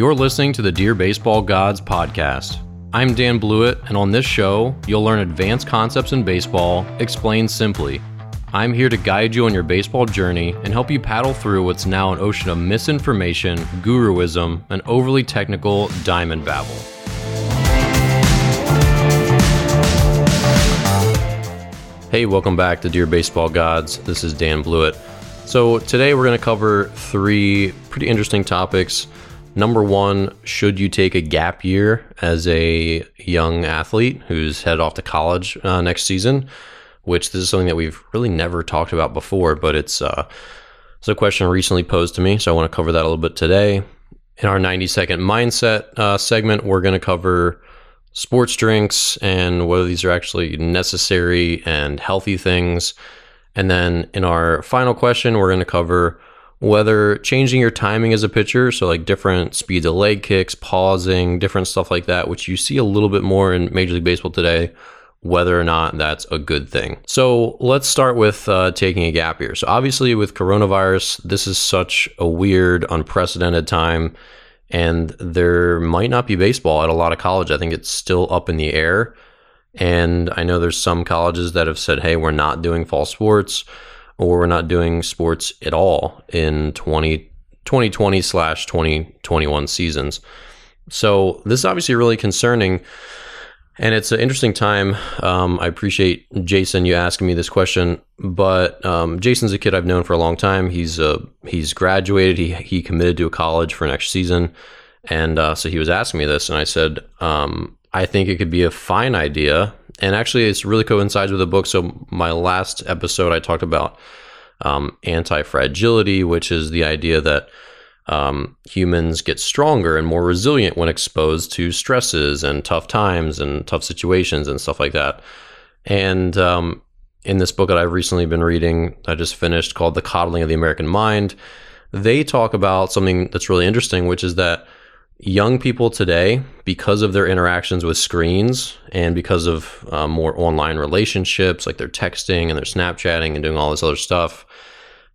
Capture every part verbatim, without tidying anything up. You're listening to the Dear Baseball Gods podcast. I'm Dan Blewett, and on this show, you'll learn advanced concepts in baseball, explained simply. I'm here to guide you on your baseball journey and help you paddle through what's now an ocean of misinformation, guruism, and overly technical diamond babble. Hey, welcome back to Dear Baseball Gods. This is Dan Blewett. So today we're going to cover three pretty interesting topics. Number one, should you take a gap year as a young athlete who's headed off to college uh, next season? Which this is something that we've really never talked about before, but it's, uh, it's a question recently posed to me, so I want to cover that a little bit today. In our ninety-second mindset uh, segment, we're going to cover sports drinks and whether these are actually necessary and healthy things. And then in our final question, we're going to cover whether changing your timing as a pitcher, so like different speeds of leg kicks, pausing, different stuff like that, which you see a little bit more in Major League Baseball today, whether or not that's a good thing. So let's start with uh, taking a gap year. So obviously with coronavirus, this is such a weird, unprecedented time, and there might not be baseball at a lot of colleges. I think it's still up in the air. And I know there's some colleges that have said, hey, we're not doing fall sports, or we're not doing sports at all in twenty twenty slash twenty twenty-one seasons. So this is obviously really concerning. And it's an interesting time. Um, I appreciate, Jason, you asking me this question. But um, Jason's a kid I've known for a long time. He's uh, he's graduated. He he committed to a college for next season. And uh, so he was asking me this. And I said, um, I think it could be a fine idea. And actually, it's really coincides with the book. So my last episode, I talked about um, anti-fragility, which is the idea that Um, humans get stronger and more resilient when exposed to stresses and tough times and tough situations and stuff like that. And um, in this book that I've recently been reading, I just finished, called The Coddling of the American Mind, they talk about something that's really interesting, which is that young people today, because of their interactions with screens and because of uh, more online relationships, like they're texting and they're Snapchatting and doing all this other stuff,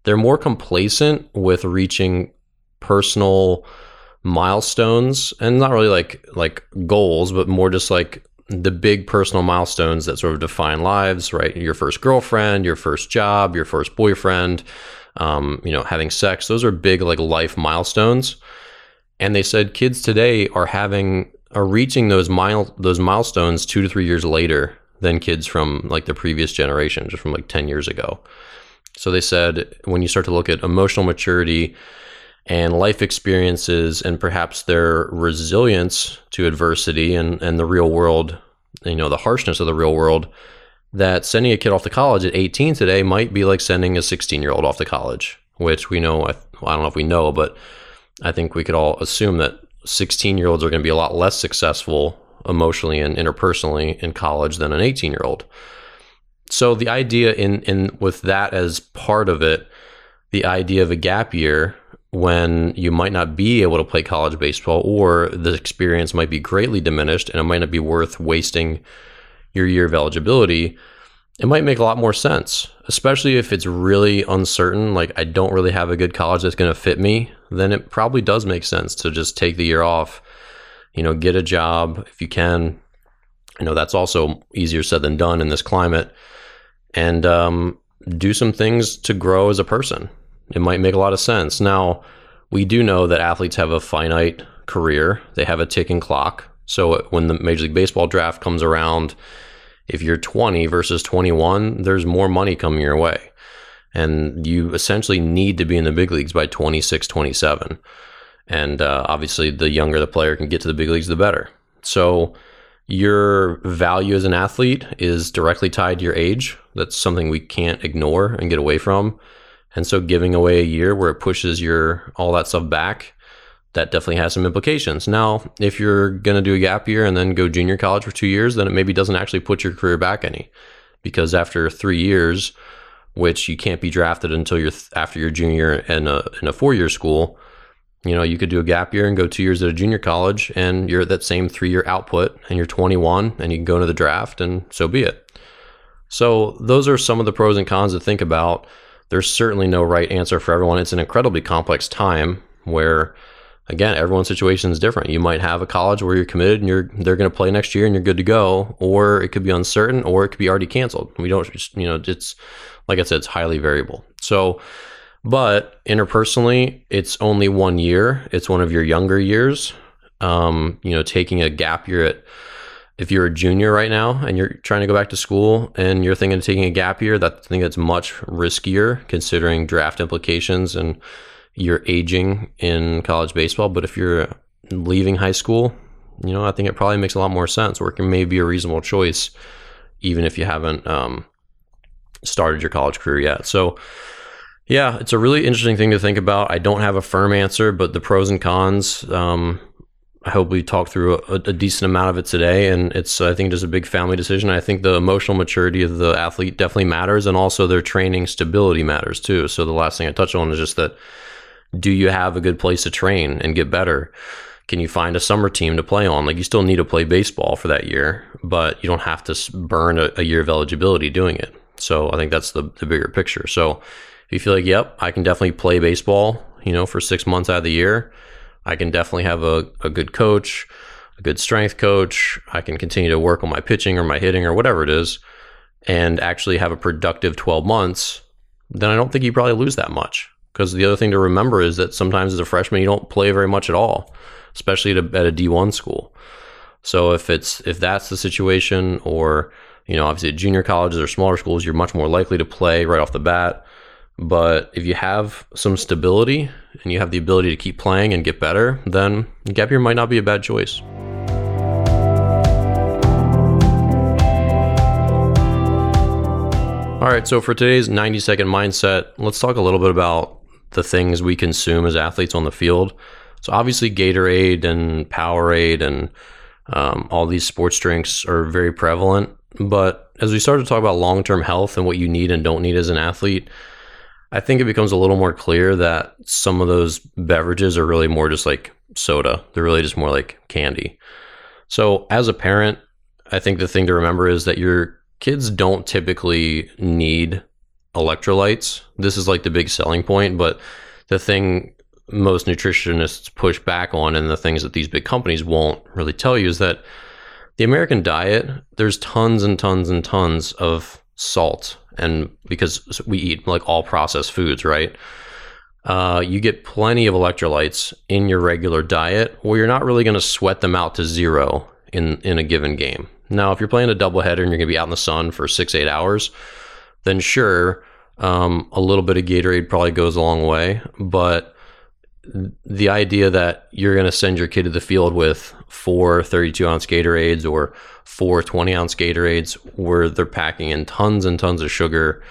they're more complacent with reaching personal milestones, and not really like like goals, but more just like the big personal milestones that sort of define lives, right? Your first girlfriend, your first job, your first boyfriend, um, you know, having sex. Those are big like life milestones. And they said kids today are having are reaching those mile those milestones two to three years later than kids from like the previous generation, just from like ten years ago. So they said when you start to look at emotional maturity and life experiences and perhaps their resilience to adversity and, and the real world, you know, the harshness of the real world, that sending a kid off to college at eighteen today might be like sending a sixteen-year-old off to college, which we know, I, well, I don't know if we know, but I think we could all assume that sixteen-year-olds are going to be a lot less successful emotionally and interpersonally in college than an eighteen-year-old. So the idea in, in with that as part of it, the idea of a gap year when you might not be able to play college baseball, or the experience might be greatly diminished and it might not be worth wasting your year of eligibility, it might make a lot more sense, especially if it's really uncertain. Like, I don't really have a good college that's going to fit me, then it probably does make sense to just take the year off, you know, get a job if you can. You know, that's also easier said than done in this climate, and um, do some things to grow as a person. It might make a lot of sense. Now, we do know that athletes have a finite career. They have a ticking clock. So when the Major League Baseball draft comes around, if you're twenty versus twenty-one, there's more money coming your way. And you essentially need to be in the big leagues by twenty-six, twenty-seven. And uh, obviously, the younger the player can get to the big leagues, the better. So your value as an athlete is directly tied to your age. That's something we can't ignore and get away from. And so giving away a year where it pushes your all that stuff back, that definitely has some implications. Now, if you're going to do a gap year and then go junior college for two years, then it maybe doesn't actually put your career back any. Because after three years, which you can't be drafted until you're th- after your junior in a, in a four-year school, you know, you could do a gap year and go two years at a junior college, and you're at that same three-year output, and you're twenty-one, and you can go into the draft, and so be it. So those are some of the pros and cons to think about. There's certainly no right answer for everyone. It's an incredibly complex time where again, everyone's situation is different. You might have a college where you're committed and you're they're going to play next year and you're good to go, or it could be uncertain, or it could be already canceled. We don't, you know, it's like I said, it's highly variable. So, but interpersonally, it's only one year. It's one of your younger years. Um, you know, taking a gap year at, if you're a junior right now and you're trying to go back to school and you're thinking of taking a gap year, that I think that's much riskier considering draft implications and you're aging in college baseball. But if you're leaving high school, you know, I think it probably makes a lot more sense, or it can maybe be a reasonable choice, even if you haven't um, started your college career yet. So yeah, it's a really interesting thing to think about. I don't have a firm answer, but the pros and cons, um, I hope we talked through a, a decent amount of it today. And it's, I think, just a big family decision. I think the emotional maturity of the athlete definitely matters, and also their training stability matters too. So the last thing I touched on is just that, do you have a good place to train and get better? Can you find a summer team to play on? Like, you still need to play baseball for that year, but you don't have to burn a, a year of eligibility doing it. So I think that's the, the bigger picture. So if you feel like, yep, I can definitely play baseball, you know, for six months out of the year, I can definitely have a, a good coach, a good strength coach. I can continue to work on my pitching or my hitting or whatever it is, and actually have a productive twelve months, then I don't think you probably lose that much. Because the other thing to remember is that sometimes as a freshman, you don't play very much at all, especially at a, at a D one school. So if it's if that's the situation, or, you know, obviously at junior colleges or smaller schools, you're much more likely to play right off the bat. But if you have some stability and you have the ability to keep playing and get better, then gap year might not be a bad choice. All right, so for today's ninety second mindset, let's talk a little bit about the things we consume as athletes on the field. So obviously Gatorade and Powerade and um, all these sports drinks are very prevalent. But as we start to talk about long-term health and what you need and don't need as an athlete, I think it becomes a little more clear that some of those beverages are really more just like soda. They're really just more like candy. So as a parent, I think the thing to remember is that your kids don't typically need electrolytes. This is like the big selling point, but the thing most nutritionists push back on, and the things that these big companies won't really tell you, is that the American diet, there's tons and tons and tons of salt. And because we eat like all processed foods, right? Uh, you get plenty of electrolytes in your regular diet, where you're not really going to sweat them out to zero in, in a given game. Now, if you're playing a doubleheader and you're going to be out in the sun for six, eight hours, then sure, um, a little bit of Gatorade probably goes a long way. But the idea that you're going to send your kid to the field with four thirty-two ounce Gatorades or four twenty ounce Gatorades, where they're packing in tons and tons of sugar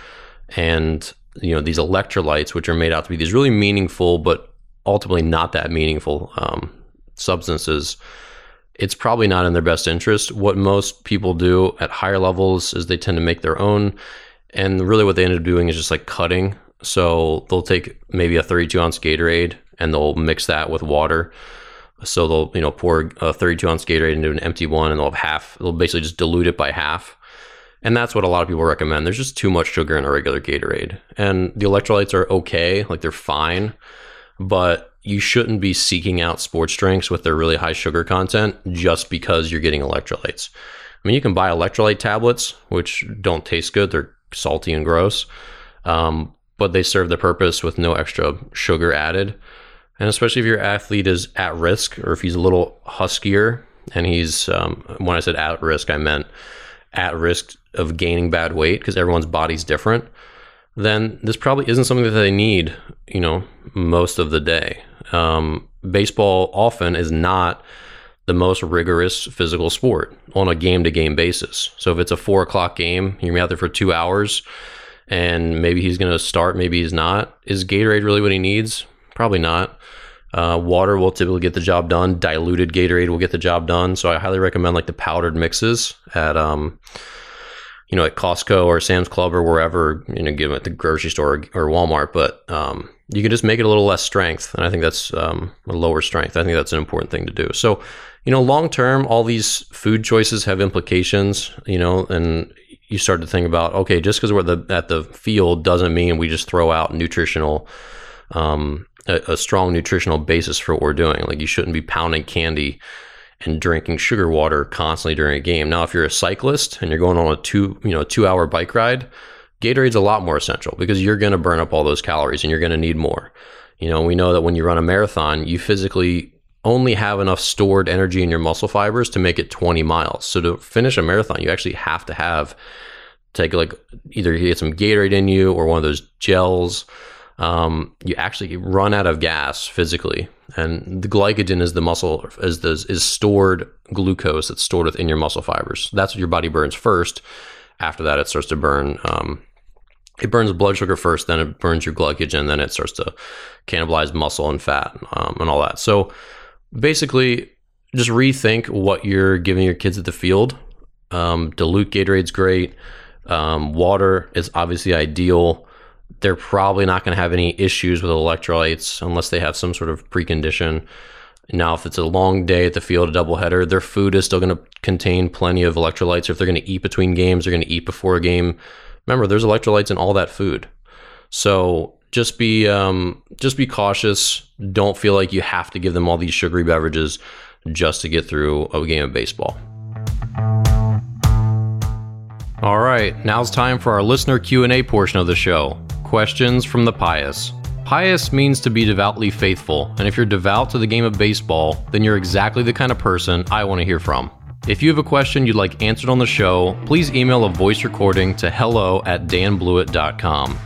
and, you know, these electrolytes, which are made out to be these really meaningful, but ultimately not that meaningful um, substances, it's probably not in their best interest. What most people do at higher levels is they tend to make their own. And really what they end up doing is just like cutting. So they'll take maybe a thirty-two ounce Gatorade and they'll mix that with water. So they'll, you know, pour a thirty-two ounce Gatorade into an empty one, and they'll have half, they'll basically just dilute it by half. And that's what a lot of people recommend. There's just too much sugar in a regular Gatorade. And the electrolytes are okay, like they're fine, but you shouldn't be seeking out sports drinks with their really high sugar content just because you're getting electrolytes. I mean, you can buy electrolyte tablets, which don't taste good. They're salty and gross, um, but they serve the purpose with no extra sugar added. And especially if your athlete is at risk, or if he's a little huskier, and he's, um, when I said at risk, I meant at risk of gaining bad weight, because everyone's body's different, then this probably isn't something that they need, you know, most of the day. Um, baseball often is not the most rigorous physical sport on a game-to-game basis. So if it's a four o'clock game, you're out there for two hours, and maybe he's going to start, maybe he's not. Is Gatorade really what he needs? Probably not. Uh, water will typically get the job done. Diluted Gatorade will get the job done. So I highly recommend like the powdered mixes at, um, you know, at Costco or Sam's Club or wherever, you know, give them at the grocery store or, or Walmart. But um, you can just make it a little less strength. And I think that's um, a lower strength. I think that's an important thing to do. So, you know, long term, all these food choices have implications, you know, and you start to think about, okay, just because we're the, at the field doesn't mean we just throw out nutritional um, a, a strong nutritional basis for what we're doing. Like, you shouldn't be pounding candy and drinking sugar water constantly during a game. Now, if you're a cyclist and you're going on a two, you know, two hour bike ride, Gatorade's a lot more essential because you're going to burn up all those calories and you're going to need more. You know, we know that when you run a marathon, you physically only have enough stored energy in your muscle fibers to make it twenty miles. So to finish a marathon, you actually have to have take like either you get some Gatorade in you or one of those gels. Um, you actually run out of gas physically, and the glycogen is the muscle is the is stored glucose that's stored within your muscle fibers. That's what your body burns first. After that, it starts to burn. Um, it burns blood sugar first, then it burns your glycogen, then it starts to cannibalize muscle and fat um, and all that. So basically, just rethink what you're giving your kids at the field. Um, dilute Gatorade's great. Um, water is obviously ideal. They're probably not going to have any issues with electrolytes unless they have some sort of precondition. Now, if it's a long day at the field, a doubleheader, their food is still going to contain plenty of electrolytes. If they're going to eat between games, they're going to eat before a game. Remember, there's electrolytes in all that food. So just be um, just be cautious. Don't feel like you have to give them all these sugary beverages just to get through a game of baseball. All right, now's time for our listener Q and A portion of the show. Questions from the pious. Pious means to be devoutly faithful, and if you're devout to the game of baseball, then you're exactly the kind of person I want to hear from. If you have a question you'd like answered on the show, please email a voice recording to hello at dan blewett dot com.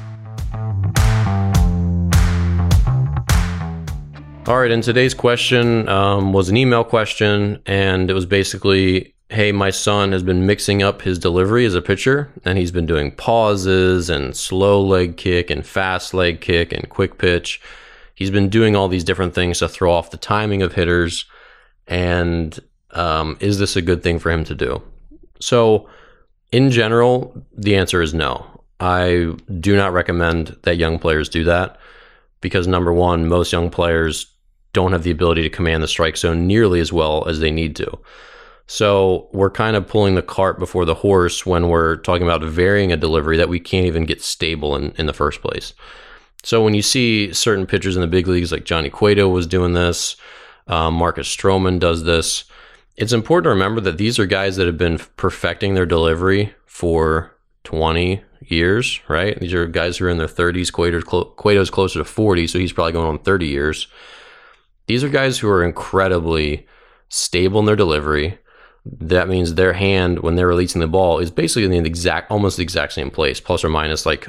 All right, and today's question um, was an email question, and it was basically, hey, my son has been mixing up his delivery as a pitcher, and he's been doing pauses and slow leg kick and fast leg kick and quick pitch. He's been doing all these different things to throw off the timing of hitters. And um, is this a good thing for him to do? So in general, the answer is no. I do not recommend that young players do that because, number one, most young players don't have the ability to command the strike zone nearly as well as they need to. So we're kind of pulling the cart before the horse when we're talking about varying a delivery that we can't even get stable in, in the first place. So when you see certain pitchers in the big leagues, like Johnny Cueto was doing this, um, Marcus Stroman does this, it's important to remember that these are guys that have been perfecting their delivery for twenty years, right? These are guys who are in their thirties. Cueto's, clo- Cueto's closer to forty, so he's probably going on thirty years. These are guys who are incredibly stable in their delivery. That means their hand, when they're releasing the ball, is basically in the exact, almost the exact same place, plus or minus like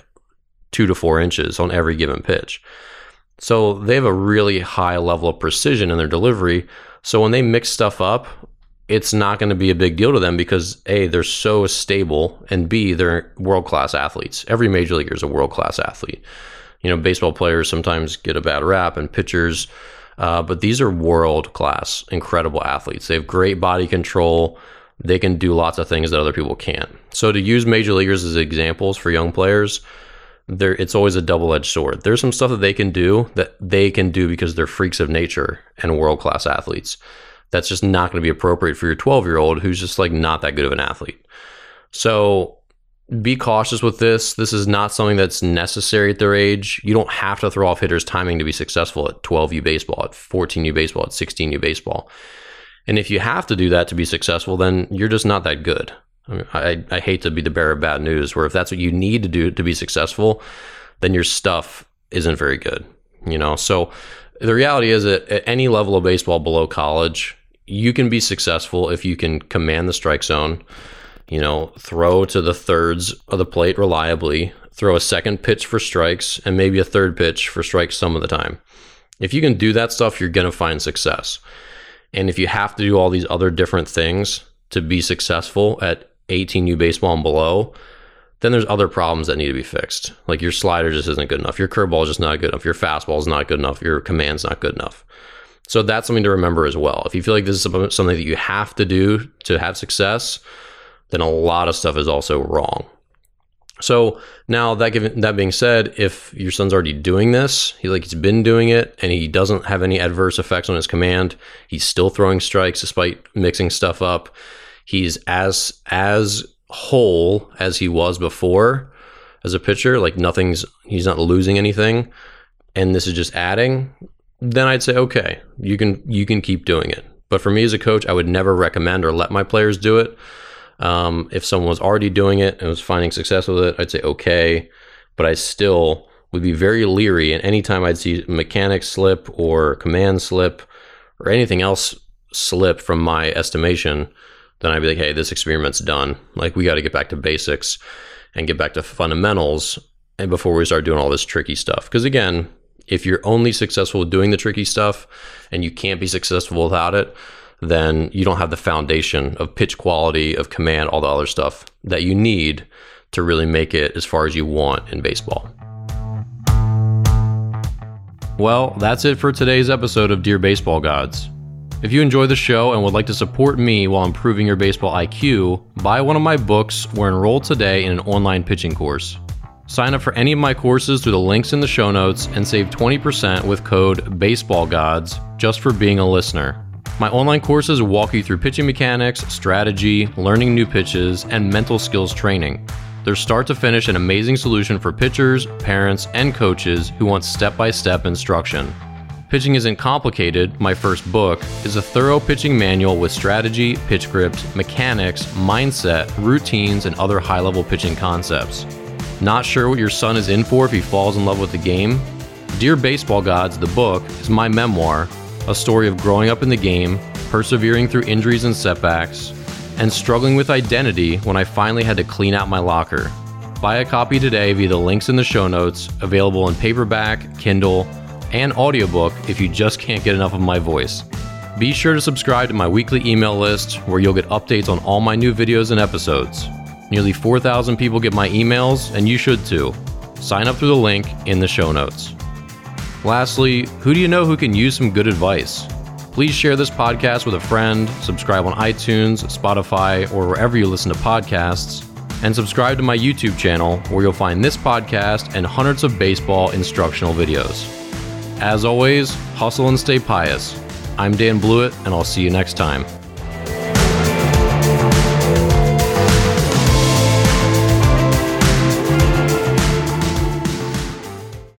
two to four inches on every given pitch. So they have a really high level of precision in their delivery. So when they mix stuff up, it's not going to be a big deal to them because A, they're so stable, and B, they're world-class athletes. Every major leaguer is a world-class athlete. You know, baseball players sometimes get a bad rap, and pitchers. Uh, but these are world-class, incredible athletes. They have great body control. They can do lots of things that other people can't. So to use major leaguers as examples for young players, there it's always a double-edged sword. There's some stuff that they can do that they can do because they're freaks of nature and world-class athletes. That's just not going to be appropriate for your twelve-year-old who's just like not that good of an athlete. So be cautious with this. This is not something that's necessary at their age. You don't have to throw off hitters' timing to be successful at twelve U baseball, at fourteen U baseball, at sixteen U baseball. And if you have to do that to be successful, then you're just not that good. I mean, I, I hate to be the bearer of bad news, where if that's what you need to do to be successful, then your stuff isn't very good. You know, so the reality is that at any level of baseball below college, you can be successful if you can command the strike zone. You know, throw to the thirds of the plate reliably, throw a second pitch for strikes, and maybe a third pitch for strikes some of the time. If you can do that stuff, you're going to find success. And if you have to do all these other different things to be successful at eighteen U baseball and below, then there's other problems that need to be fixed. Like your slider just isn't good enough. Your curveball is just not good enough. Your fastball is not good enough. Your command's not good enough. So that's something to remember as well. If you feel like this is something that you have to do to have success, then a lot of stuff is also wrong. So now that given, that being said, if your son's already doing this, he like he's been doing it and he doesn't have any adverse effects on his command, he's still throwing strikes despite mixing stuff up, he's as as whole as he was before as a pitcher, like nothing's, he's not losing anything, and this is just adding, then I'd say, okay, you can you can keep doing it. But for me as a coach, I would never recommend or let my players do it. Um, if someone was already doing it and was finding success with it, I'd say, okay, but I still would be very leery. And anytime I'd see mechanics slip or command slip or anything else slip from my estimation, then I'd be like, hey, this experiment's done. Like, we got to get back to basics and get back to fundamentals and before we start doing all this tricky stuff. Because again, if you're only successful with doing the tricky stuff and you can't be successful without it, then you don't have the foundation of pitch quality, of command, all the other stuff that you need to really make it as far as you want in baseball. Well, that's it for today's episode of Dear Baseball Gods. If you enjoy the show and would like to support me while improving your baseball I Q, buy one of my books or enroll today in an online pitching course. Sign up for any of my courses through the links in the show notes and save twenty percent with code BASEBALLGODS just for being a listener. My online courses walk you through pitching mechanics, strategy, learning new pitches, and mental skills training. They're start to finish an amazing solution for pitchers, parents, and coaches who want step-by-step instruction. Pitching Isn't Complicated, my first book, is a thorough pitching manual with strategy, pitch grips, mechanics, mindset, routines, and other high-level pitching concepts. Not sure what your son is in for if he falls in love with the game? Dear Baseball Gods, the book, is my memoir, a story of growing up in the game, persevering through injuries and setbacks, and struggling with identity when I finally had to clean out my locker. Buy a copy today via the links in the show notes, available in paperback, Kindle, and audiobook if you just can't get enough of my voice. Be sure to subscribe to my weekly email list where you'll get updates on all my new videos and episodes. Nearly four thousand people get my emails, and you should too. Sign up through the link in the show notes. Lastly, who do you know who can use some good advice? Please share this podcast with a friend, subscribe on iTunes, Spotify, or wherever you listen to podcasts, and subscribe to my YouTube channel where you'll find this podcast and hundreds of baseball instructional videos. As always, hustle and stay pious. I'm Dan Blewett, and I'll see you next time.